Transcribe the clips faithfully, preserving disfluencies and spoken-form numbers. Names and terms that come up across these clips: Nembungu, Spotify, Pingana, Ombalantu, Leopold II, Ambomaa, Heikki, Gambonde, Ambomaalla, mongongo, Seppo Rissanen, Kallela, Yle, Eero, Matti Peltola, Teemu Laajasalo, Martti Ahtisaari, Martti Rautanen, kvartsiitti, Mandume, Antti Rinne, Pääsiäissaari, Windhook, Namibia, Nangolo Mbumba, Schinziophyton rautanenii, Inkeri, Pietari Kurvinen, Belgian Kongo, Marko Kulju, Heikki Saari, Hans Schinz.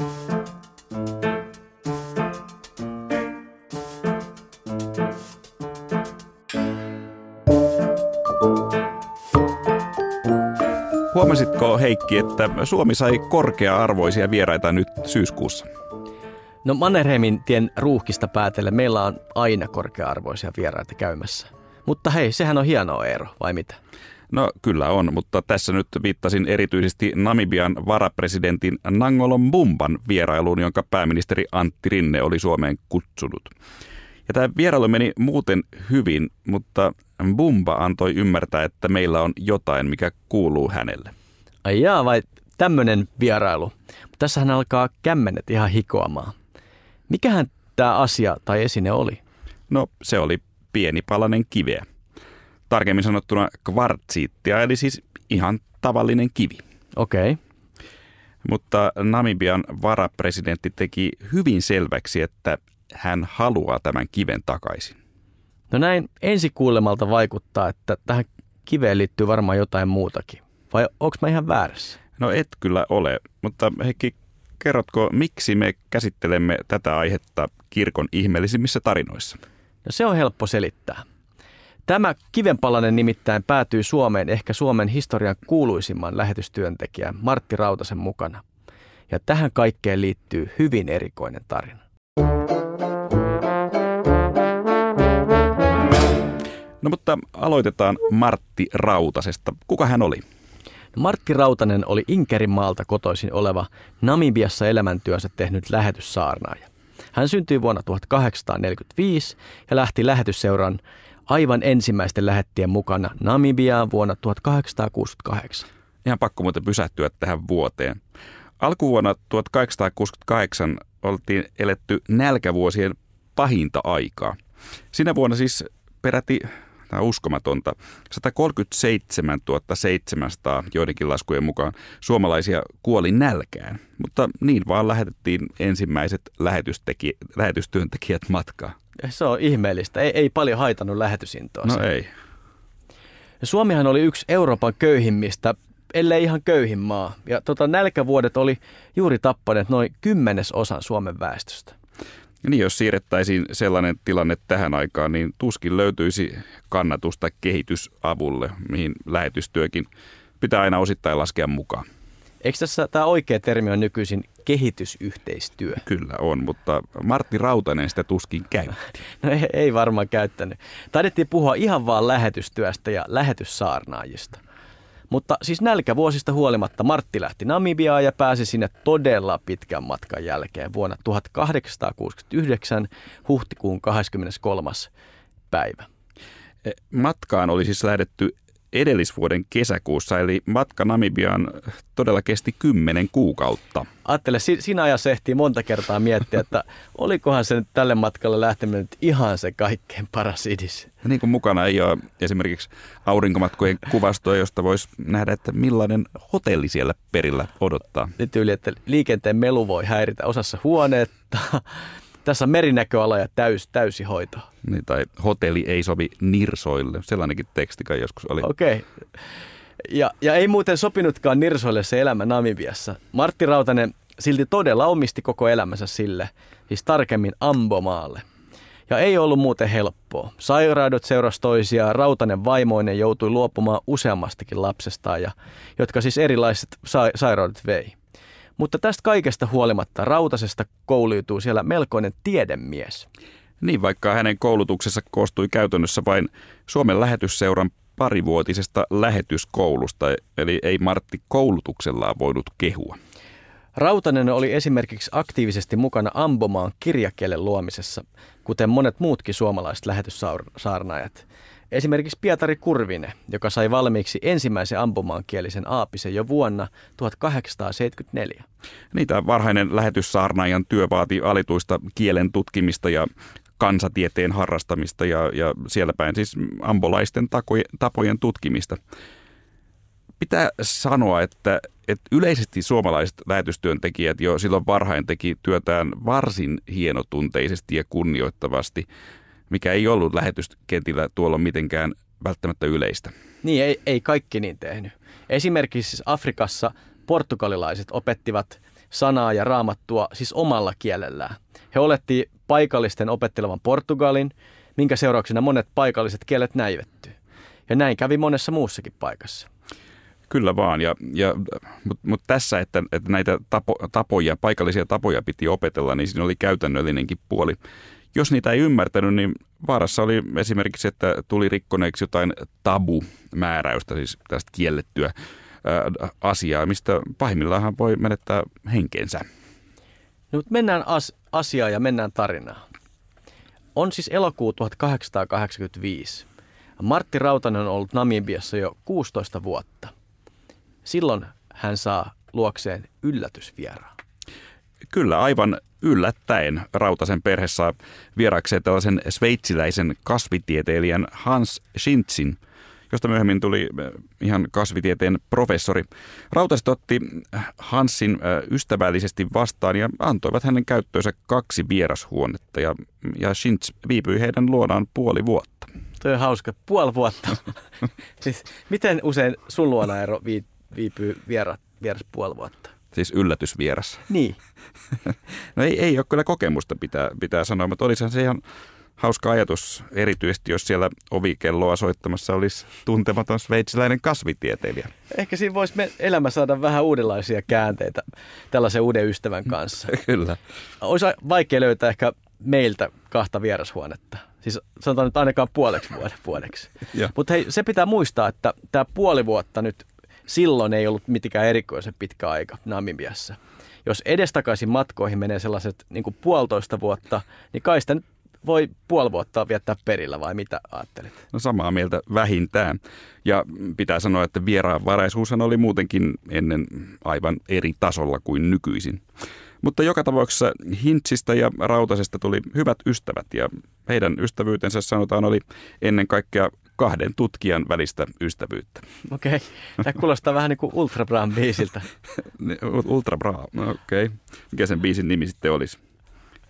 Huomasitko, Heikki, että Suomi sai korkea-arvoisia vieraita nyt syyskuussa? No Mannerheimin tien ruuhkista päätellen meillä on aina korkea-arvoisia vieraita käymässä. Mutta hei, sehän on hienoa, Eero, vai mitä? No kyllä on, mutta tässä nyt viittasin erityisesti Namibian varapresidentin Nangolo Mbumban vierailuun, jonka pääministeri Antti Rinne oli Suomeen kutsunut. Ja tämä vierailu meni muuten hyvin, mutta Mbumba antoi ymmärtää, että meillä on jotain, mikä kuuluu hänelle. Ai jaa, vai tämmöinen vierailu. Tässähän alkaa kämmenet ihan hikoamaan. Mikähän tämä asia tai esine oli? No se oli pieni palanen kiveä. Tarkemmin sanottuna kvartsiittia, eli siis ihan tavallinen kivi. Okei. Okay. Mutta Namibian varapresidentti teki hyvin selväksi, että hän haluaa tämän kiven takaisin. No näin ensi kuulemalta vaikuttaa, että tähän kiveen liittyy varmaan jotain muutakin. Vai onko mä ihan väärässä? No et kyllä ole, mutta Heikki, kerrotko, miksi me käsittelemme tätä aihetta kirkon ihmeellisimmissä tarinoissa? No se on helppo selittää. Tämä kivenpalanen nimittäin päätyy Suomeen ehkä Suomen historian kuuluisimman lähetystyöntekijän Martti Rautasen mukana. Ja tähän kaikkeen liittyy hyvin erikoinen tarina. No mutta aloitetaan Martti Rautasesta. Kuka hän oli? Martti Rautanen oli Inkerin maalta kotoisin oleva Namibiassa elämäntyönsä tehnyt lähetyssaarnaaja. Hän syntyi vuonna tuhatkahdeksansataaneljäkymmentäviisi ja lähti lähetysseuran aivan ensimmäisten lähettien mukana Namibiaan vuonna tuhatkahdeksansataakuusikymmentäkahdeksan. Ihan pakko muuten pysähtyä tähän vuoteen. Alkuvuonna tuhatkahdeksansataakuusikymmentäkahdeksan oltiin eletty nälkävuosien pahinta aikaa. Sinä vuonna siis peräti... Tämä on uskomatonta. satakolmekymmentäseitsemäntuhatta seitsemänsataa joidenkin laskujen mukaan suomalaisia kuoli nälkään, mutta niin vaan lähetettiin ensimmäiset lähetystyöntekijät matkaan. Se on ihmeellistä. Ei, ei paljon haitannut lähetysintoa. No sen. Ei. Suomihan oli yksi Euroopan köyhimmistä, ellei ihan köyhin maa. Ja tota, nälkävuodet oli juuri tappaneet noin kymmenesosan Suomen väestöstä. Niin, jos siirrettäisiin sellainen tilanne tähän aikaan, niin tuskin löytyisi kannatusta kehitysavulle, mihin lähetystyökin pitää aina osittain laskea mukaan. Eikö tässä tämä oikea termi on nykyisin kehitysyhteistyö? Kyllä on, mutta Martti Rautanen sitä tuskin käytti. No ei, ei varmaan käyttänyt. Taidettiin puhua ihan vaan lähetystyöstä ja lähetyssaarnaajista. Mutta siis nälkävuosista huolimatta Martti lähti Namibiaan ja pääsi sinne todella pitkän matkan jälkeen vuonna tuhatkahdeksansataakuusikymmentäyhdeksän huhtikuun kahdeskymmeneskolmas päivä. Matkaan oli siis lähdetty edellisvuoden kesäkuussa, eli matka Namibiaan todella kesti kymmenen kuukautta. Ajattele, siinä ajassa ehtii monta kertaa miettiä, että olikohan se nyt tälle matkalle lähteminen nyt ihan se kaikkein paras idis. Ja niin kuin mukana ei ole esimerkiksi aurinkomatkojen kuvastoa, josta voisi nähdä, että millainen hotelli siellä perillä odottaa. Nyt tyyli, että liikenteen melu voi häiritä osassa huoneetta. Tässä on merinäköala ja täys, täysihoito. Niin, tai hotelli ei sovi nirsoille. Sellainenkin teksti kai joskus oli. Okei. Okay. Ja, ja ei muuten sopinutkaan nirsoille se elämä Namibiassa. Martti Rautanen silti todella omisti koko elämänsä sille, siis tarkemmin Ambomaalle. Ja ei ollut muuten helppoa. Sairaudet seurasi toisiaan, Rautanen vaimoinen joutui luopumaan useammastakin lapsestaan, ja, jotka siis erilaiset sa- sairaudet vei. Mutta tästä kaikesta huolimatta Rautasesta kouluituu siellä melkoinen tiedemies. Niin, vaikka hänen koulutuksensa koostui käytännössä vain Suomen lähetysseuran parivuotisesta lähetyskoulusta, eli ei Martti koulutuksellaan voinut kehua. Rautanen oli esimerkiksi aktiivisesti mukana Ambomaan kirjakielen luomisessa, kuten monet muutkin suomalaiset lähetyssaarnaajat. Esimerkiksi Pietari Kurvinen, joka sai valmiiksi ensimmäisen ambomaankielisen aapisen jo vuonna tuhatkahdeksansataaseitsemänkymmentäneljä. Niin, tämä varhainen lähetyssaarnaajan työ vaati alituista kielen tutkimista ja kansatieteen harrastamista ja, ja siellä päin siis ambolaisten takojen, tapojen tutkimista. Pitää sanoa, että, että yleisesti suomalaiset lähetystyöntekijät jo silloin varhain teki työtään varsin hienotunteisesti ja kunnioittavasti, mikä ei ollut lähetyskentillä tuolla mitenkään välttämättä yleistä. Niin, ei, ei kaikki niin tehnyt. Esimerkiksi Afrikassa portugalilaiset opettivat sanaa ja raamattua siis omalla kielellään. He oletti paikallisten opettelevan portugalin, minkä seurauksena monet paikalliset kielet näivettyy. Ja näin kävi monessa muussakin paikassa. Kyllä vaan, ja, ja, mutta mut tässä, että, että näitä tapo, tapoja, paikallisia tapoja piti opetella, niin siinä oli käytännöllinenkin puoli. Jos niitä ei ymmärtänyt, niin vaarassa oli esimerkiksi, että tuli rikkoneeksi jotain tabumääräystä, siis tästä kiellettyä ää, asiaa, mistä pahimmillaan voi menettää henkensä. No, mutta mennään as- asiaan ja mennään tarinaan. On siis elokuu tuhatkahdeksansataakahdeksankymmentäviisi. Martti Rautanen on ollut Namibiassa jo kuusitoista vuotta. Silloin hän saa luokseen yllätysvieraan. Kyllä, aivan yllättäen Rautasen perhe saa vierakseen tällaisen sveitsiläisen kasvitieteilijän Hans Schinzin, josta myöhemmin tuli ihan kasvitieteen professori. Rautaset otti Hansin ystävällisesti vastaan ja antoivat hänen käyttöönsä kaksi vierashuonetta, ja, ja Schinz viipyi heidän luonaan puoli vuotta. Toi on hauska. Puoli vuotta. Siis, miten usein sun luona, Eero, viipyy vieras, vieras puoli vuotta? Siis yllätysvieras. Niin. No ei, ei ole kyllä kokemusta, pitää, pitää sanoa, mutta olisihan se ihan hauska ajatus, erityisesti jos siellä ovikelloa soittamassa olisi tuntematon sveitsiläinen kasvitieteilijä. Ehkä siinä voisi elämä saada vähän uudenlaisia käänteitä tällaisen uuden ystävän kanssa. Kyllä. Olisi vaikea löytää ehkä meiltä kahta vierashuonetta. Siis sanotaan nyt ainakaan puoleksi vuodeksi. Mutta hei, se pitää muistaa, että tämä puoli vuotta nyt silloin ei ollut mitenkään erikoisen pitkä aika Namibiassa. Jos edestakaisin matkoihin menee sellaiset niin kuin puolitoista vuotta, niin kai sitä nyt voi puoli vuotta viettää perillä, vai mitä ajattelit? No, samaa mieltä vähintään. Ja pitää sanoa, että vieraanvaraisuushan oli muutenkin ennen aivan eri tasolla kuin nykyisin. Mutta joka tapauksessa Hintsistä ja Rautasesta tuli hyvät ystävät, ja heidän ystävyytensä sanotaan oli ennen kaikkea kahden tutkijan välistä ystävyyttä. Okei. Tämä kuulostaa vähän niin kuin Ultra Braa biisiltä. Ultra Braa, no okei. Okay. Mikä sen biisin nimi sitten olisi?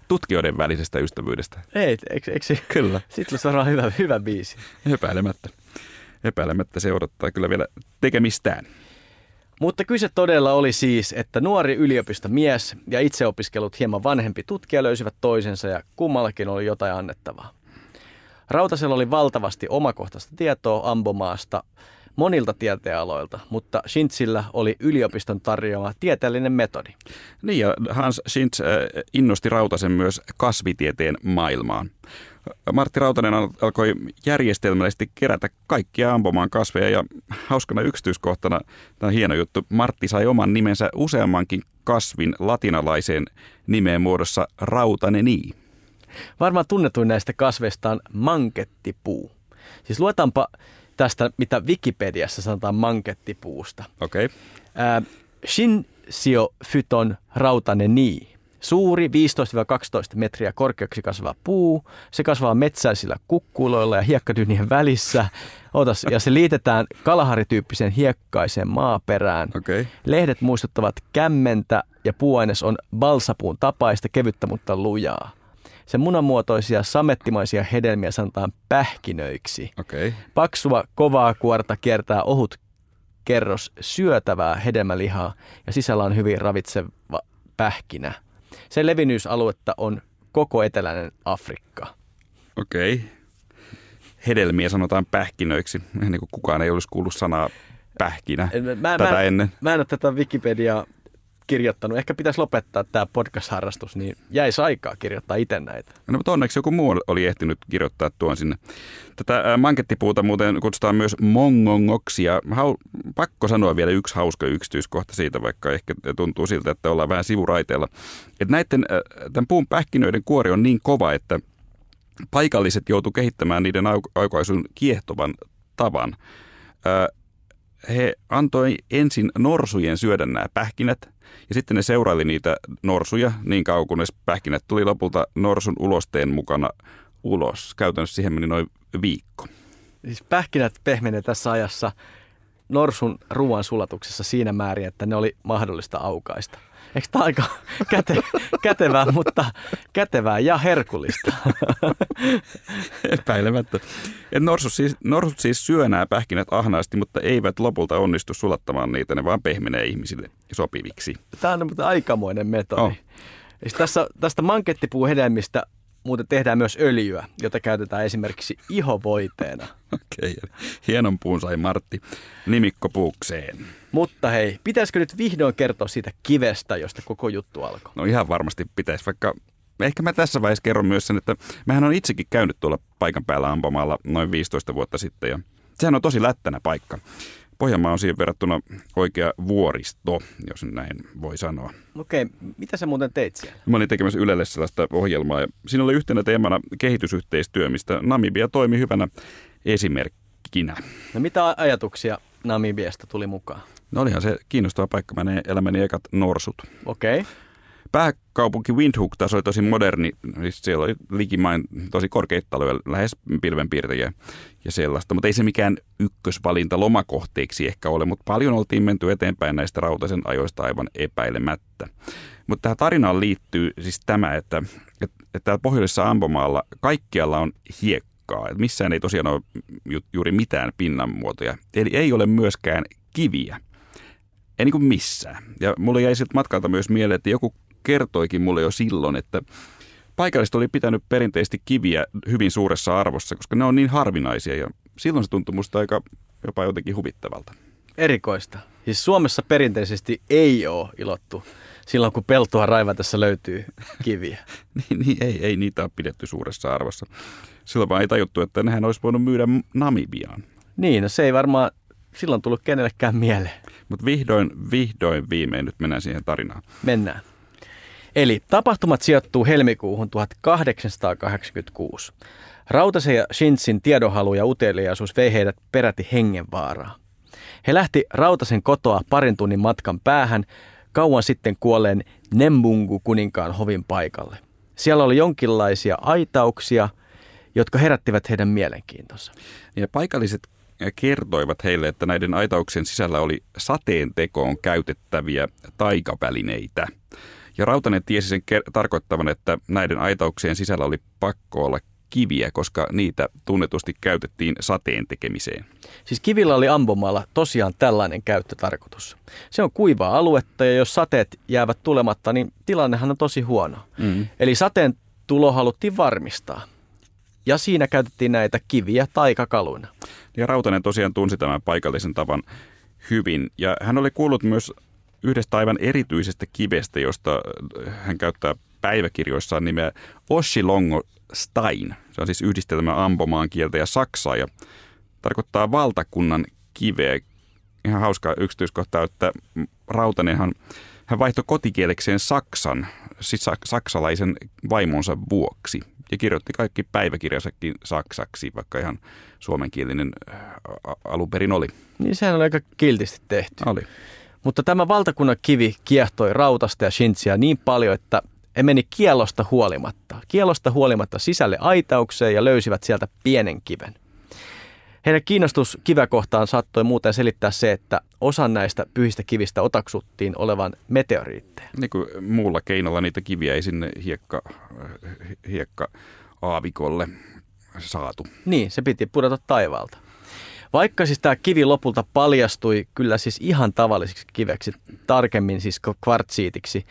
Tutkijoiden välisestä ystävyydestä. Ei, eikö, eikö se? Kyllä. Sitten saadaan hyvä, hyvä biisi. Epäilemättä. Epäilemättä se odottaa kyllä vielä tekemistään. Mutta kyse todella oli siis, että nuori yliopistomies ja itseopiskelut hieman vanhempi tutkija löysivät toisensa, ja kummallakin oli jotain annettavaa. Rautasella oli valtavasti omakohtaista tietoa Ambomaasta monilta tieteenaloilta, mutta Schinzillä oli yliopiston tarjoama tieteellinen metodi. Niin, ja Hans Schinz innosti Rautasen myös kasvitieteen maailmaan. Martti Rautanen alkoi järjestelmällisesti kerätä kaikkia Ambomaan kasveja, ja hauskana yksityiskohtana, tämä on hieno juttu, Martti sai oman nimensä useammankin kasvin latinalaiseen nimeen muodossa rautanenii. Varmaan tunnetuin näistä kasveista on mankettipuu. Siis luetaanpa tästä, mitä Wikipediassa sanotaan mankettipuusta. Okei. Okay. Äh, Schinziophyton rautanenii. Suuri, viisitoista kaksitoista metriä korkeaksi kasvaa puu. Se kasvaa metsäisillä kukkuloilla ja hiekkatynien välissä. Otas, ja se liitetään kalahari-tyyppiseen hiekkaiseen maaperään. Okay. Lehdet muistuttavat kämmentä, ja puuaines on balsapuun tapaista, kevyttä, mutta lujaa. Sen munamuotoisia samettimaisia hedelmiä sanotaan pähkinöiksi. Okay. Paksua, kovaa kuorta kiertää ohut kerros syötävää hedelmälihaa, ja sisällä on hyvin ravitseva pähkinä. Sen levinnyysaluetta on koko eteläinen Afrikka. Okei. Okay. Hedelmiä sanotaan pähkinöiksi, niin kuin kukaan ei olisi kuullut sanaa pähkinä mä, tätä mä en, ennen. Mä en ole tätä Wikipediaa kirjoittanut. Ehkä pitäisi lopettaa tämä podcast-harrastus, niin jäisi aikaa kirjoittaa itse näitä. No, mutta onneksi joku muu oli ehtinyt kirjoittaa tuon sinne. Tätä mankettipuuta muuten kutsutaan myös mongongoksi, ja hau- pakko sanoa vielä yksi hauska yksityiskohta siitä, vaikka ehkä tuntuu siltä, että ollaan vähän sivuraiteella. Että näiden, tämän puun pähkinöiden kuori on niin kova, että paikalliset joutu kehittämään niiden aukaisun kiehtovan tavan. He antoi ensin norsujen syödä nämä pähkinät, ja sitten ne seuraili niitä norsuja niin kauan, kunnes pähkinät tuli lopulta norsun ulosteen mukana ulos. Käytännössä siihen meni noin viikko. Siis pähkinät pehmenee tässä ajassa norsun ruoan sulatuksessa siinä määrin, että ne oli mahdollista aukaista. Eikö tämä aika käte, kätevää, mutta kätevää ja herkullista? Epäilemättä. Ja norsut siis, norsut siis syö nämä pähkinät ahnaasti, mutta eivät lopulta onnistu sulattamaan niitä. Ne vaan pehmenee ihmisille sopiviksi. Tämä on aikamoinen metodi. Oh. Tässä, tästä mankettipuuhedelmistä muuten tehdään myös öljyä, jota käytetään esimerkiksi ihovoiteena. Okei, hienon puun sai Martti nimikkopuukseen. Mutta hei, pitäisikö nyt vihdoin kertoa siitä kivestä, josta koko juttu alkoi? No ihan varmasti pitäisi, vaikka ehkä mä tässä vaiheessa kerron myös sen, että mähän on itsekin käynyt tuolla paikan päällä Ambomaalla noin viisitoista vuotta sitten. Ja sehän on tosi lättänä paikka. Pohjanmaa on siihen verrattuna oikea vuoristo, jos näin voi sanoa. Okei, mitä sä muuten teit siellä? Mä olin tekemässä Ylelle sellaista ohjelmaa ja siinä oli yhtenä teemana kehitysyhteistyö, mistä Namibia toimi hyvänä esimerkkinä. No mitä ajatuksia Namibiasta tuli mukaan? No olihan se kiinnostava paikka, mä ne elämäni ekat norsut. Okei. Pääkaupunki Windhook taas oli tosi moderni, siellä oli likimain tosi korkeita taloja, lähes pilvenpiirtäjiä ja sellaista, mutta ei se mikään ykkösvalinta lomakohteeksi ehkä ole, mutta paljon oltiin menty eteenpäin näistä rautaisen ajoista aivan epäilemättä. Mutta tähän tarinaan liittyy siis tämä, että, että, että täällä pohjoisessa Ambomaalla kaikkialla on hiekkaa, että missään ei tosiaan ole ju- juuri mitään pinnanmuotoja, eli ei ole myöskään kiviä, ei niin kuin missään. Ja mulle jäi siltä matkalta myös mieleen, että joku kertoikin mulle jo silloin, että paikalliset oli pitänyt perinteisesti kiviä hyvin suuressa arvossa, koska ne on niin harvinaisia ja silloin se tuntui musta aika jopa jotenkin huvittavalta. Erikoista. Siis Suomessa perinteisesti ei ole ilottu silloin, kun peltoa raivatessa löytyy kiviä. niin, niin, ei, ei niitä ole pidetty suuressa arvossa. Silloin vaan ei tajuttu, että nehän olisi voinut myydä Namibiaan. Niin, no se ei varmaan silloin tullut kenellekään mieleen. Mutta vihdoin, vihdoin viimein nyt mennään siihen tarinaan. Mennään. Eli tapahtumat sijoittuu helmikuuhun tuhatkahdeksansataakahdeksankymmentäkuusi. Rautasen ja Schinzin tiedonhalu ja uteliaisuus vei heidät peräti hengenvaaraan. He lähti Rautasen kotoa parin tunnin matkan päähän kauan sitten kuolleen Nembungu-kuninkaan hovin paikalle. Siellä oli jonkinlaisia aitauksia, jotka herättivät heidän mielenkiintonsa. Ja paikalliset kertoivat heille, että näiden aitauksien sisällä oli sateentekoon käytettäviä taikavälineitä. Ja Rautanen tiesi sen ker- tarkoittavan, että näiden aitauksien sisällä oli pakko olla kiviä, koska niitä tunnetusti käytettiin sateen tekemiseen. Siis kivillä oli Ambomaalla tosiaan tällainen käyttötarkoitus. Se on kuivaa aluetta ja jos sateet jäävät tulematta, niin tilannehan on tosi huono. Mm-hmm. Eli sateen tulo haluttiin varmistaa. Ja siinä käytettiin näitä kiviä taikakaluina. Ja Rautanen tosiaan tunsi tämän paikallisen tavan hyvin. Ja hän oli kuullut myös yhdestä aivan erityisestä kivestä, josta hän käyttää päiväkirjoissaan nimeä Oshilongo Stein. Se on siis yhdistelmä Ambomaan kieltä ja saksaa ja tarkoittaa valtakunnan kiveä. Ihan hauskaa yksityiskohtaa, että Rautanenhan hän vaihtoi kotikielekseen saksan, siis saksalaisen vaimonsa vuoksi. Ja kirjoitti kaikki päiväkirjansakin saksaksi, vaikka ihan suomenkielinen alun perin oli. Niin sehän oli aika kiltisti tehty. Oli. Mutta tämä valtakunnan kivi kiehtoi Rautasta ja Schinziä niin paljon, että he meni kielosta huolimatta. Kielosta huolimatta sisälle aitaukseen ja löysivät sieltä pienen kiven. Heidän kiinnostus kiväkohtaan saattoi muuten selittää se, että osa näistä pyhistä kivistä otaksuttiin olevan meteoriitteja. Niin kuin muulla keinolla niitä kiviä ei sinne hiekka, hiekka-aavikolle saatu. Niin, se piti pudota taivaalta. Vaikka siis tämä kivi lopulta paljastui kyllä siis ihan tavallisiksi kiveksi, tarkemmin siis kvartsiitiksi,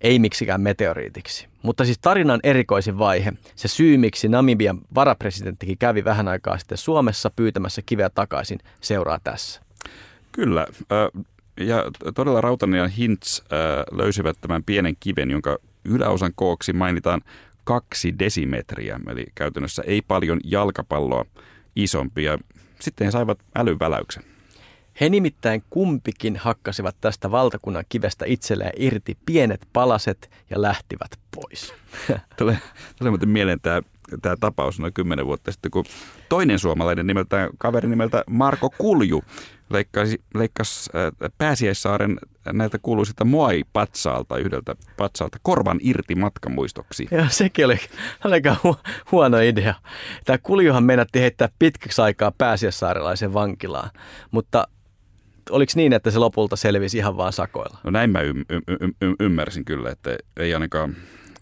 ei miksikään meteoriitiksi. Mutta siis tarinan erikoisin vaihe, se syy miksi Namibian varapresidenttikin kävi vähän aikaa sitten Suomessa pyytämässä kiveä takaisin, seuraa tässä. Kyllä, ja todella Rautanen ja Schinz löysivät tämän pienen kiven, jonka yläosan kooksi mainitaan kaksi desimetriä, eli käytännössä ei paljon jalkapalloa isompia. Sitten he saivat älyväläyksen. He nimittäin kumpikin hakkasivat tästä valtakunnan kivestä itselleen irti pienet palaset ja lähtivät pois. Tulee, tulee muuten mieleen tämä, tämä tapaus noin kymmenen vuotta sitten, kun toinen suomalainen nimeltä, kaveri nimeltä Marko Kulju leikkasi, leikkasi Pääsiäissaaren näiltä kuuluisilta Moai-patsaalta yhdeltä patsaalta korvan irti matkamuistoksi. Joo, sekin oli aika huono idea. Tämä Kuljuhan meinatti heittää pitkäksi aikaa pääsiäissaarelaisen vankilaan, mutta oliko niin, että se lopulta selvisi ihan vaan sakoilla? No näin mä ym, ym, ym, ym, ymmärsin kyllä, että ei ainakaan...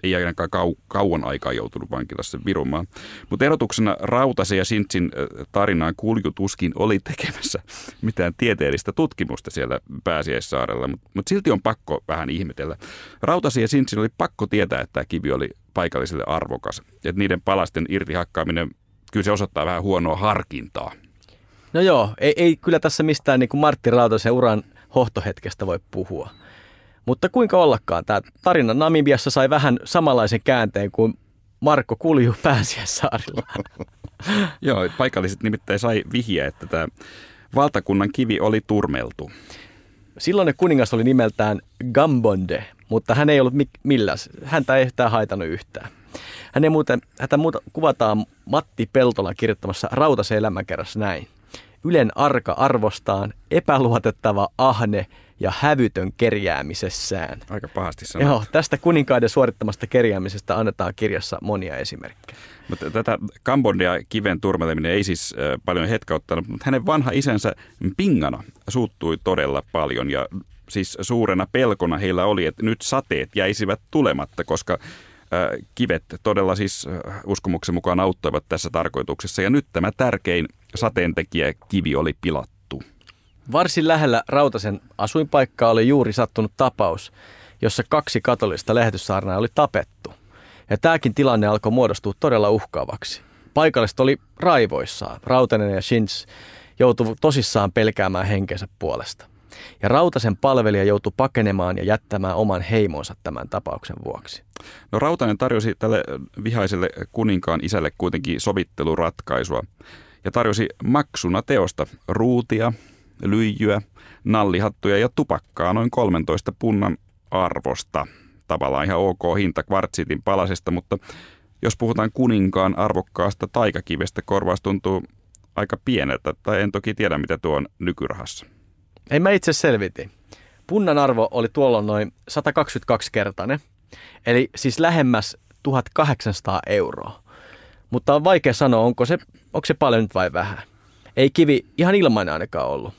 ei ainakaan kau- kauan aikaa joutunut vankilassa virumaan. Mutta erotuksena Rautasen ja Schinzin tarinaan Kulju tuskin oli tekemässä mitään tieteellistä tutkimusta siellä Pääsiäissaarella, mutta mut silti on pakko vähän ihmetellä. Rautasen ja Schinzin oli pakko tietää, että tämä kivi oli paikallisille arvokas. Et niiden palasten irtihakkaaminen, kyllä se osoittaa vähän huonoa harkintaa. No joo, ei, ei kyllä tässä mistään niin kuin Martti Rautasen uran hohtohetkestä voi puhua. Mutta kuinka ollakaan, tämä tarina Namibiassa sai vähän samanlaisen käänteen kuin Marko Kulju Pääsiäissaarilla. Joo, paikalliset nimittäin sai vihjeä, että tämä valtakunnan kivi oli turmeltu. Silloinen kuningas oli nimeltään Gambonde, mutta hän ei ollut mi- millään. Häntä ei yhtään haitannut yhtään. Hän ei muuten, häntä muuta kuvataan Matti Peltola kirjoittamassa Rautasen elämänkerrassa näin. Ylen arka arvostaan, epäluotettava ahne ja hävytön kerjäämisessään. Aika pahasti sanottu. Joo, tästä kuninkaiden suorittamasta kerjäämisestä annetaan kirjassa monia esimerkkejä. Mutta tätä Gambondia kiven turmeleminen ei siis äh, paljon hetkauttanut, mutta hänen vanha isänsä Pingana suuttui todella paljon. Ja siis suurena pelkona heillä oli, että nyt sateet jäisivät tulematta, koska äh, kivet todella siis äh, uskomuksen mukaan auttoivat tässä tarkoituksessa. Ja nyt tämä tärkein sateentekijä kivi oli pilattu. Varsin lähellä Rautasen asuinpaikkaa oli juuri sattunut tapaus, jossa kaksi katolista lähetyssaarnaa oli tapettu. Ja tämäkin tilanne alkoi muodostua todella uhkaavaksi. Paikalliset oli raivoissaan. Rautanen ja Schinz joutuivat tosissaan pelkäämään henkensä puolesta. Ja Rautasen palvelija joutui pakenemaan ja jättämään oman heimonsa tämän tapauksen vuoksi. No Rautanen tarjosi tälle vihaiselle kuninkaan isälle kuitenkin sovitteluratkaisua. Ja tarjosi maksuna teosta ruutia, lyijyä, nallihattuja ja tupakkaa noin kolmentoista punnan arvosta. Tavallaan ihan ok hinta kvartsiitin palasesta, mutta jos puhutaan kuninkaan arvokkaasta taikakivestä, korvaus tuntuu aika pieneltä, tai en toki tiedä mitä tuo on nykyrahassa. Ei mä itse selvitin. Punnan arvo oli tuolloin noin sata kaksikymmentäkaksi kertainen, eli siis lähemmäs tuhatkahdeksansataa euroa. Mutta on vaikea sanoa, onko se, onko se paljon vai vähän. Ei kivi ihan ilmainen ainakaan ollut.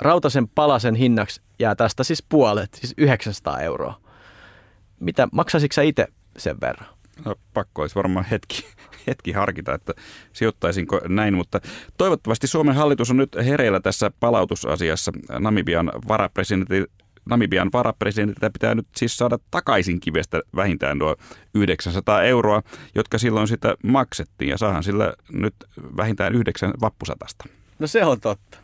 Rautasen palasen hinnaksi jää tästä siis puolet, siis yhdeksänsataa euroa. Mitä, maksaisitko sä itse sen verran? No, pakko olisi varmaan hetki, hetki harkita, että sijoittaisinko näin, mutta toivottavasti Suomen hallitus on nyt hereillä tässä palautusasiassa. Namibian varapresidentti, Namibian varapresidentiltä pitää nyt siis saada takaisin kivestä vähintään nuo yhdeksänsataa euroa, jotka silloin sitä maksettiin, ja saahan sillä nyt vähintään yhdeksän vappusatasta. No se on totta.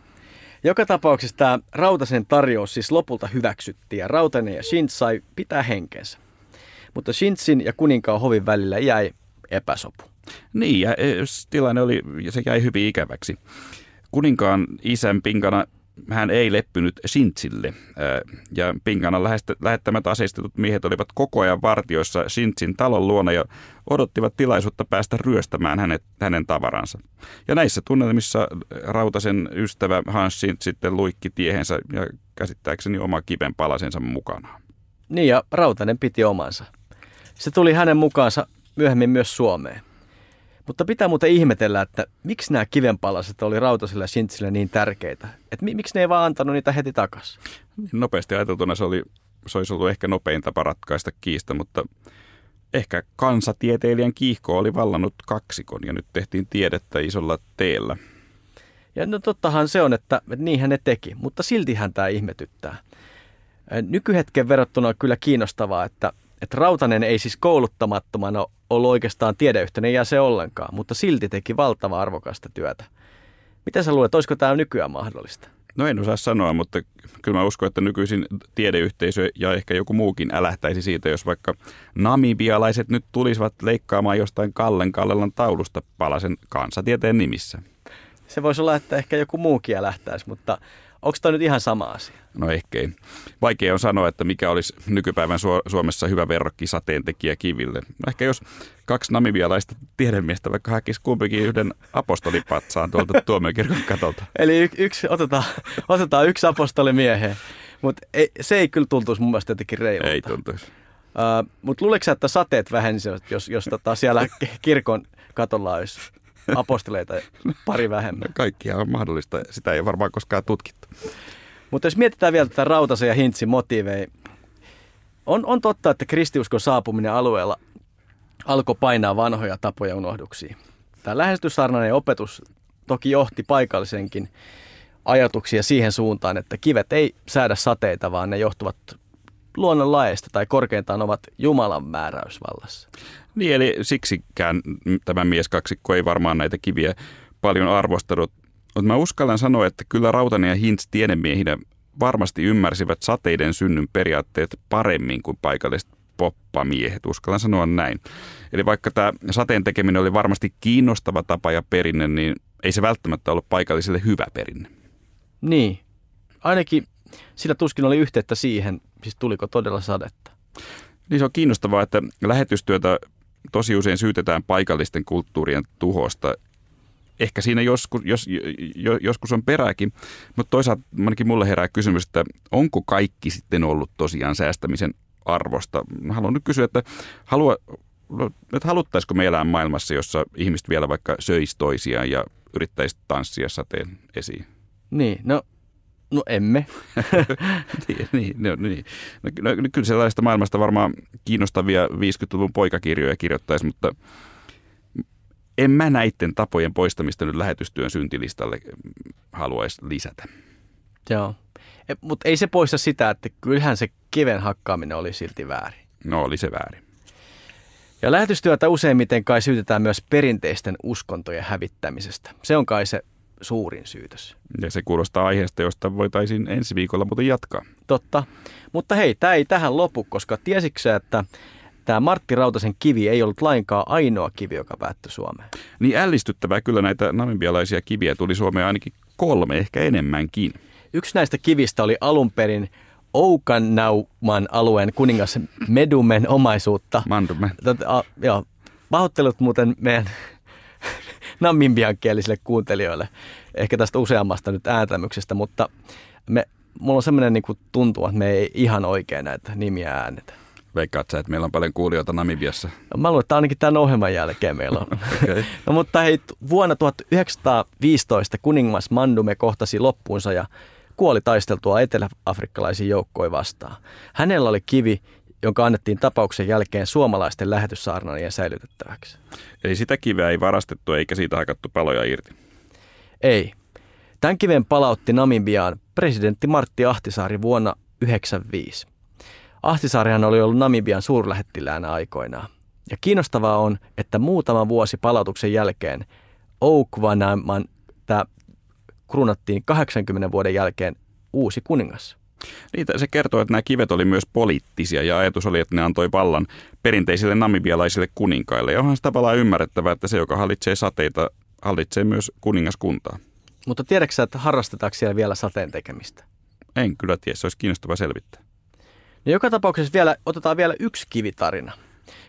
Joka tapauksessa tämä Rautasen tarjous siis lopulta hyväksyttiin, ja Rautanen ja Schinz sai pitää henkensä. Mutta Schinzin ja kuninkaan hovin välillä jäi epäsopu. Niin, ja tilanne oli, se jäi hyvin ikäväksi. Kuninkaan isän Pingana hän ei leppynyt Schinzille, ja Pinganan lähettämät aseistetut miehet olivat koko ajan vartioissa Schinzin talon luona ja odottivat tilaisuutta päästä ryöstämään hänet, hänen tavaransa. Ja näissä tunnelmissa Rautasen ystävä Hans Schinz sitten luikki tiehensä ja käsittääkseni oma kiven palasensa mukanaan. Niin, ja Rautanen piti omansa. Se tuli hänen mukaansa myöhemmin myös Suomeen. Mutta pitää muuten ihmetellä, että miksi nämä kivenpalaset oli Rautaselle ja Schinzille niin tärkeitä? Että miksi ne ei vaan antanut niitä heti takaisin? Nopeasti ajateltuna se, oli, se olisi ollut ehkä nopein tapa ratkaista kiista, mutta ehkä kansatieteilijän kiihko oli vallannut kaksikon ja nyt tehtiin tiedettä isolla teellä. Ja no tottahan se on, että, että niinhän ne teki, mutta siltihän tämä ihmetyttää. Nykyhetken verrattuna on kyllä kiinnostavaa, että Että Rautanen ei siis kouluttamattomana ollut oikeastaan tiedeyhteyden jäsen ollenkaan, mutta silti teki valtava arvokasta työtä. Mitä sä luulet, olisiko tämä nykyään mahdollista? No en osaa sanoa, mutta kyllä mä uskon, että nykyisin tiedeyhteisö ja ehkä joku muukin älähtäisi siitä, jos vaikka namibialaiset nyt tulisivat leikkaamaan jostain Kallen Kallelan taulusta palasen kansatieteen nimissä. Se voisi olla, että ehkä joku muukin älähtäisi, mutta onko tämä nyt ihan sama asia? No ehkä ei. Vaikea on sanoa, että mikä olisi nykypäivän Suomessa hyvä verrokki sateentekijä kiville. Ehkä jos kaksi namibialaista tiedemiestä vaikka hakisi kumpikin yhden apostolipatsaan tuolta tuomiokirkon katolta. Eli yksi, otetaan, otetaan yksi apostoli mieheen, mutta se ei kyllä tuntuisi mun mielestä jotenkin reilulta. Ei tuntuisi. Uh, mutta luuleeko että sateet vähenisivät, jos, jos tota siellä kirkon katolla olisi apostoleita pari vähemmän? No kaikkia on mahdollista. Sitä ei varmaan koskaan tutkittu. Mutta jos mietitään vielä tätä Rautasen ja Hintzin motiiveja, on, on totta, että kristiuskon saapuminen alueella alkoi painaa vanhoja tapoja unohduksia. Tämä lähestyssaarnainen opetus toki johti paikallisenkin ajatuksia siihen suuntaan, että kivet ei säädä sateita, vaan ne johtuvat luonnonlaeista tai korkeintaan ovat Jumalan määräysvallassa. Niin, eli siksikään tämä mieskaksikko ei varmaan näitä kiviä paljon arvostanut. Mutta mä uskallan sanoa, että kyllä Rautanen ja Hintz tiedemiehinä varmasti ymmärsivät sateiden synnyn periaatteet paremmin kuin paikalliset poppamiehet. Uskallan sanoa näin. Eli vaikka tämä sateen tekeminen oli varmasti kiinnostava tapa ja perinne, niin ei se välttämättä ollut paikallisille hyvä perinne. Niin. Ainakin sillä tuskin oli yhteyttä siihen, siis tuliko todella sadetta. Niin, se on kiinnostavaa, että lähetystyötä tosi usein syytetään paikallisten kulttuurien tuhosta. Ehkä siinä joskus, jos, joskus on perääkin, mutta toisaalta ainakin mulle herää kysymys, että onko kaikki sitten ollut tosiaan säästämisen arvosta. Mä haluan nyt kysyä, että, halua, että haluttaisiko me elää maailmassa, jossa ihmiset vielä vaikka söisi toisiaan ja yrittäisi tanssia sateen esiin? Niin, no, no emme. niin, niin, no, niin. No, kyllä sellaista maailmasta varmaan kiinnostavia viisikymmentäluvun poikakirjoja kirjoittaisi, mutta en mä näiden tapojen poistamista nyt lähetystyön syntilistalle haluaisi lisätä. Joo, mutta ei se poista sitä, että kyllähän se kiven hakkaaminen oli silti väärin. No, oli se väärin. Ja lähetystyötä useimmiten kai syytetään myös perinteisten uskontojen hävittämisestä. Se on kai se suurin syytös. Ja se kuulostaa aiheesta, josta voitaisiin ensi viikolla muuten jatkaa. Totta, mutta hei, tämä ei tähän lopu, koska tiesitkö, että tämä Martti Rautasen kivi ei ollut lainkaan ainoa kivi, joka päättyi Suomeen. Niin, ällistyttävää kyllä, näitä namibialaisia kiviä tuli Suomeen ainakin kolme, ehkä enemmänkin. Yksi näistä kivistä oli alun perin Oukanauman alueen kuningas Medumen omaisuutta. Mandume. Tota, joo, pahoittelut muuten meidän namibiankielisille kuuntelijoille, ehkä tästä useammasta nyt ääntämyksestä, mutta me, mulla on semmoinen niin kuin tuntua, että me ei ihan oikein näitä nimiä äännetä. Veikkaat sä, että meillä on paljon kuulijoita Namibiassa? Mä luulen, että ainakin tämän ohjelman jälkeen meillä on. Okay. No, mutta hei, vuonna tuhatyhdeksänsataaviisitoista kuningas Mandume kohtasi loppuunsa ja kuoli taisteltua eteläafrikkalaisiin joukkoihin vastaan. Hänellä oli kivi, jonka annettiin tapauksen jälkeen suomalaisten lähetyssaarnaajien säilytettäväksi. Eli sitä kiveä ei varastettu eikä siitä hakattu paloja irti? Ei. Tämän kiven palautti Namibiaan presidentti Martti Ahtisaari vuonna yhdeksänkymmentäviisi. Ahtisaarihan oli ollut Namibian suurlähettiläänä aikoinaan. Ja kiinnostavaa on, että muutama vuosi palautuksen jälkeen Oukwanaman tämä kruunattiin kahdeksankymmenen vuoden jälkeen uusi kuningas. Niitä se kertoo, että nämä kivet oli myös poliittisia ja ajatus oli, että ne antoi vallan perinteisille namibialaisille kuninkaille. Ja onhan se tavallaan ymmärrettävää, että se, joka hallitsee sateita, hallitsee myös kuningaskuntaa. Mutta tiedätkö sä, että harrastetaanko siellä vielä sateen tekemistä? En kyllä tiedä, se olisi kiinnostavaa selvittää. Ja joka tapauksessa vielä, otetaan vielä yksi kivitarina.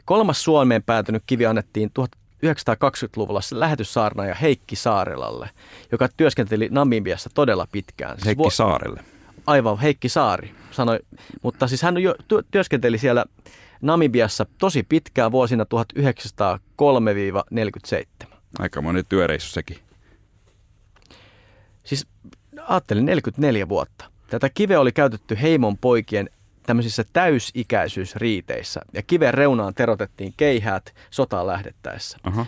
Kolmas Suomeen päätynyt kivi annettiin tuhatyhdeksänsataakaksikymmentäluvulla lähetyssaarnaaja Heikki Saarelalle, joka työskenteli Namibiassa todella pitkään. Heikki siis vu- Saarelle. Aivan, Heikki Saari sanoi, mutta siis hän jo työskenteli siellä Namibiassa tosi pitkään vuosina tuhatyhdeksänsataakolme neljäkymmentäseitsemän. Aika moni työreissu sekin. Siis ajattelin neljäkymmentäneljä vuotta. Tätä kiveä oli käytetty heimon poikien tämmöisissä täysikäisyysriiteissä, ja kiven reunaan terotettiin keihäät sotaan lähdettäessä. Aha.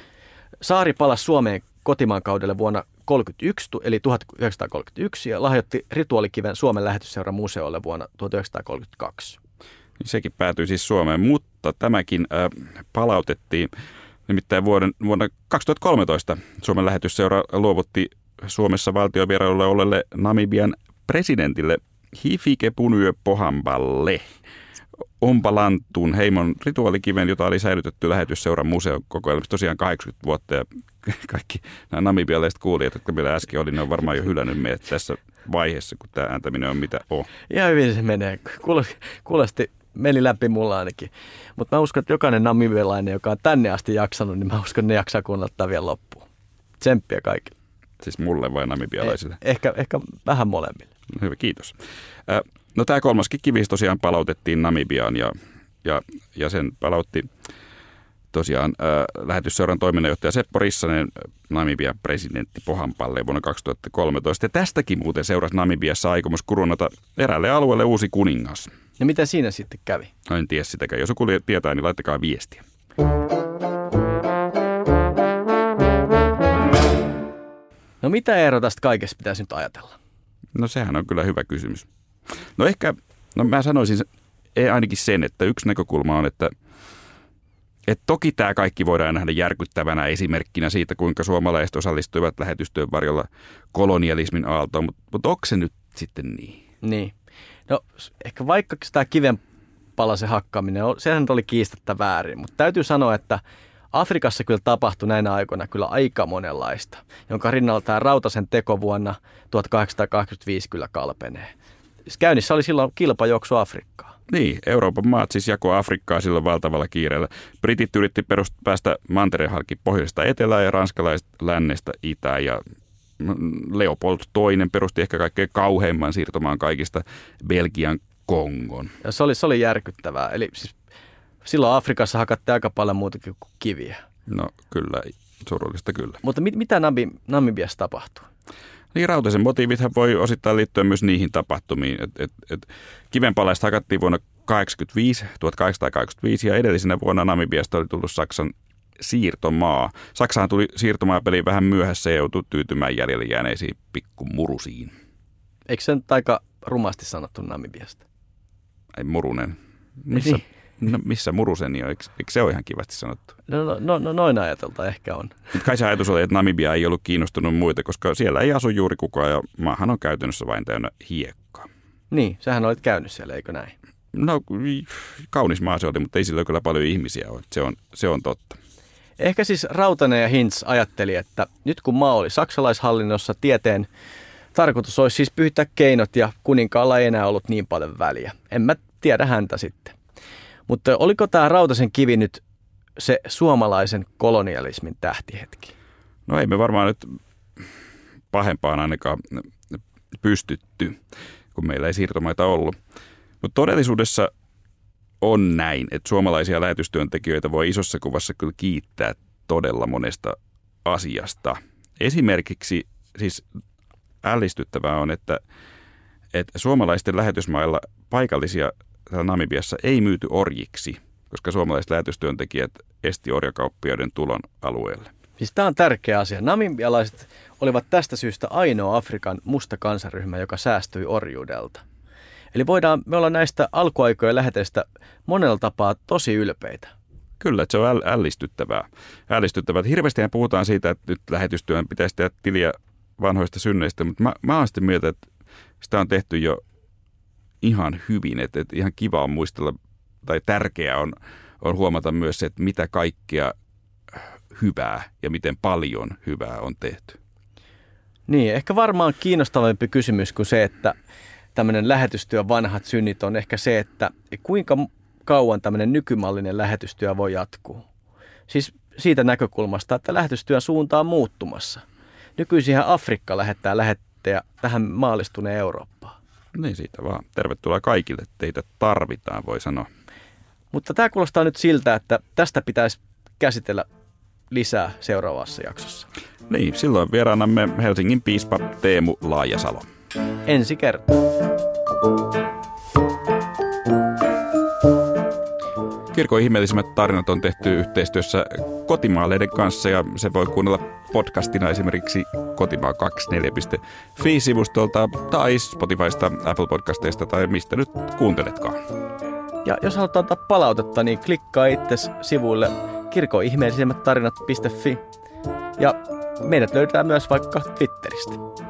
Saari palasi Suomeen kotimaan kaudelle vuonna kolmekymmentäyksi, eli tuhatyhdeksänsataakolmekymmentäyksi, ja lahjoitti rituaalikiven Suomen lähetysseuran museolle vuonna tuhatyhdeksänsataakolmekymmentäkaksi. Sekin päätyi siis Suomeen, mutta tämäkin äh, palautettiin. Nimittäin vuoden, vuonna kaksituhattakolmetoista Suomen lähetysseura luovutti Suomessa valtiovierailulla olleelle Namibian presidentille Hifikepunye Pohamballe Ombalantun heimon rituaalikiven, jota oli säilytetty lähetysseuran museon kokoelmassa tosiaan kahdeksankymmentä vuotta, ja kaikki nämä namibialaiset kuulijat, jotka meillä äsken oli, ne on varmaan jo hylännyt meidät tässä vaiheessa, kun tämä ääntäminen on mitä on. Ja hyvin se menee. Kuulosti, meni läpi mulla ainakin. Mutta mä uskon, että jokainen namibialainen, joka on tänne asti jaksanut, niin mä uskon, että ne jaksaa kuunnella vielä loppuun. Tsemppiä kaikille. Siis mulle vai namibialaisille? Eh, ehkä, ehkä vähän molemmille. Hyvä, kiitos. No, tämä kolmaskin kivi tosiaan palautettiin Namibiaan ja, ja, ja sen palautti tosiaan äh, lähetysseuran toiminnanjohtaja Seppo Rissanen Namibian presidentti Pohampalle vuonna kaksituhattakolmetoista. Ja tästäkin muuten seurasi Namibiassa aikomus kurunata eräälle alueelle uusi kuningas. Ja mitä siinä sitten kävi? No, en tiedä sitäkään. Jos joku tietää, niin laittakaa viestiä. No mitä Eero tästä kaikesta pitäisi nyt ajatella? No sehän on kyllä hyvä kysymys. No ehkä, no mä sanoisin ainakin sen, että yksi näkökulma on, että Et toki tämä kaikki voidaan nähdä järkyttävänä esimerkkinä siitä, kuinka suomalaiset osallistuivat lähetystyön varjolla kolonialismin aaltoon, mutta mut onko se nyt sitten niin? Niin. No ehkä vaikka tämä kiven palasen hakkaaminen, sehän oli kiistattä väärin, mutta täytyy sanoa, että Afrikassa kyllä tapahtui näinä aikoina kyllä aika monenlaista, jonka rinnalla tämä Rautasen teko vuonna tuhatkahdeksansataakahdeksankymmentäviisi kyllä kalpenee. Käynnissä oli silloin kilpajuoksu Afrikkaan. Niin, Euroopan maat siis jakoi Afrikkaa silloin valtavalla kiireellä. Britit yritti perust- päästä mantereen halki pohjoisesta etelään ja ranskalaiset lännestä itään. Ja Leopold toinen perusti ehkä kaikkein kauheimman siirtomaan kaikista Belgian Kongon. Ja se oli, se oli järkyttävää. Eli siis silloin Afrikassa hakattiin aika paljon muutakin kuin kiviä. No kyllä, surullista kyllä. Mutta mit, mitä Namib- Namibiassa tapahtuu? Niin, Rautasen motiivithan voi osittain liittyä myös niihin tapahtumiin. Et, et, et kivenpalaista hakattiin vuonna tuhatkahdeksansataakahdeksankymmentäviisi ja edellisenä vuonna Namibiasta oli tullut Saksan siirtomaa. Saksahan tuli siirtomaapeliin vähän myöhässä ja joutui tyytymään jäljelle jääneisiin pikkumurusiin. Eikö se nyt aika rumasti sanottu Namibiasta? Ei, murunen. Missä, niin. no, missä muruseni on? Eikö, eikö se ole ihan kivasti sanottu? No, no, no noin ajatelta ehkä on. Mutta kai se ajatus oli, että Namibia ei ollut kiinnostunut muita, koska siellä ei asu juuri kukaan ja maahan on käytännössä vain täynnä hiekkaa. Niin, sähän olet käynyt siellä, eikö näin? No, kaunis maa se oli, mutta ei sillä kyllä paljon ihmisiä ole. Se on, se on totta. Ehkä siis Rautanen ja Schinz ajatteli, että nyt kun maa oli saksalaishallinnossa, tieteen tarkoitus olisi siis pyytää keinot ja kuninkaalla ei enää ollut niin paljon väliä. En mä tiedä häntä sitten. Mutta oliko tämä Rautasen kivi nyt se suomalaisen kolonialismin tähtihetki? No ei me varmaan nyt pahempaan ainakaan pystytty, kun meillä ei siirtomaita ollut. Mutta todellisuudessa on näin, että suomalaisia lähetystyöntekijöitä voi isossa kuvassa kyllä kiittää todella monesta asiasta. Esimerkiksi siis ällistyttävää on, että, että suomalaisten lähetysmailla paikallisia Namibiassa ei myyty orjiksi, koska suomalaiset lähetystyöntekijät esti orjakauppiaiden tulon alueelle. Siis tämä on tärkeä asia. Namibialaiset olivat tästä syystä ainoa Afrikan musta kansaryhmä, joka säästyi orjuudelta. Eli voidaan me olla näistä alkuaikojen läheteistä monella tapaa tosi ylpeitä. Kyllä, että se on ällistyttävää. ällistyttävää. Hirveästi puhutaan siitä, että nyt lähetystyön pitäisi tehdä tiliä vanhoista synneistä, mutta mä, mä oon sitten mieltä, että sitä on tehty jo ihan hyvin, että, että ihan kiva on muistella, tai tärkeää on, on huomata myös se, että mitä kaikkea hyvää ja miten paljon hyvää on tehty. Niin, ehkä varmaan kiinnostavampi kysymys kuin se, että tämmöinen lähetystyön vanhat synnit on ehkä se, että kuinka kauan tämmöinen nykymallinen lähetystyö voi jatkuu. Siis siitä näkökulmasta, että lähetystyön suunta on muuttumassa. Nykyisinhän Afrikka lähettää lähettejä tähän maalistuneen Eurooppaan. Niin siitä vaan. Tervetuloa kaikille. Teitä tarvitaan, voi sanoa. Mutta tämä kuulostaa nyt siltä, että tästä pitäisi käsitellä lisää seuraavassa jaksossa. Niin, silloin vieraanamme Helsingin piispa Teemu Laajasalo. Ensi kertaa. Kirkon ihmeellisimmät tarinat on tehty yhteistyössä Kotimaaleiden kanssa ja se voi kuunnella podcastina esimerkiksi kotimaa kaksikymmentäneljä piste fi-sivustolta tai Spotifysta, Apple Podcasteista tai mistä nyt kuunteletkaan. Ja jos haluat antaa palautetta, niin klikkaa itse sivuille kirkon ihmeellisimmät tarinat piste fi ja meidät löydetään myös vaikka Twitteristä.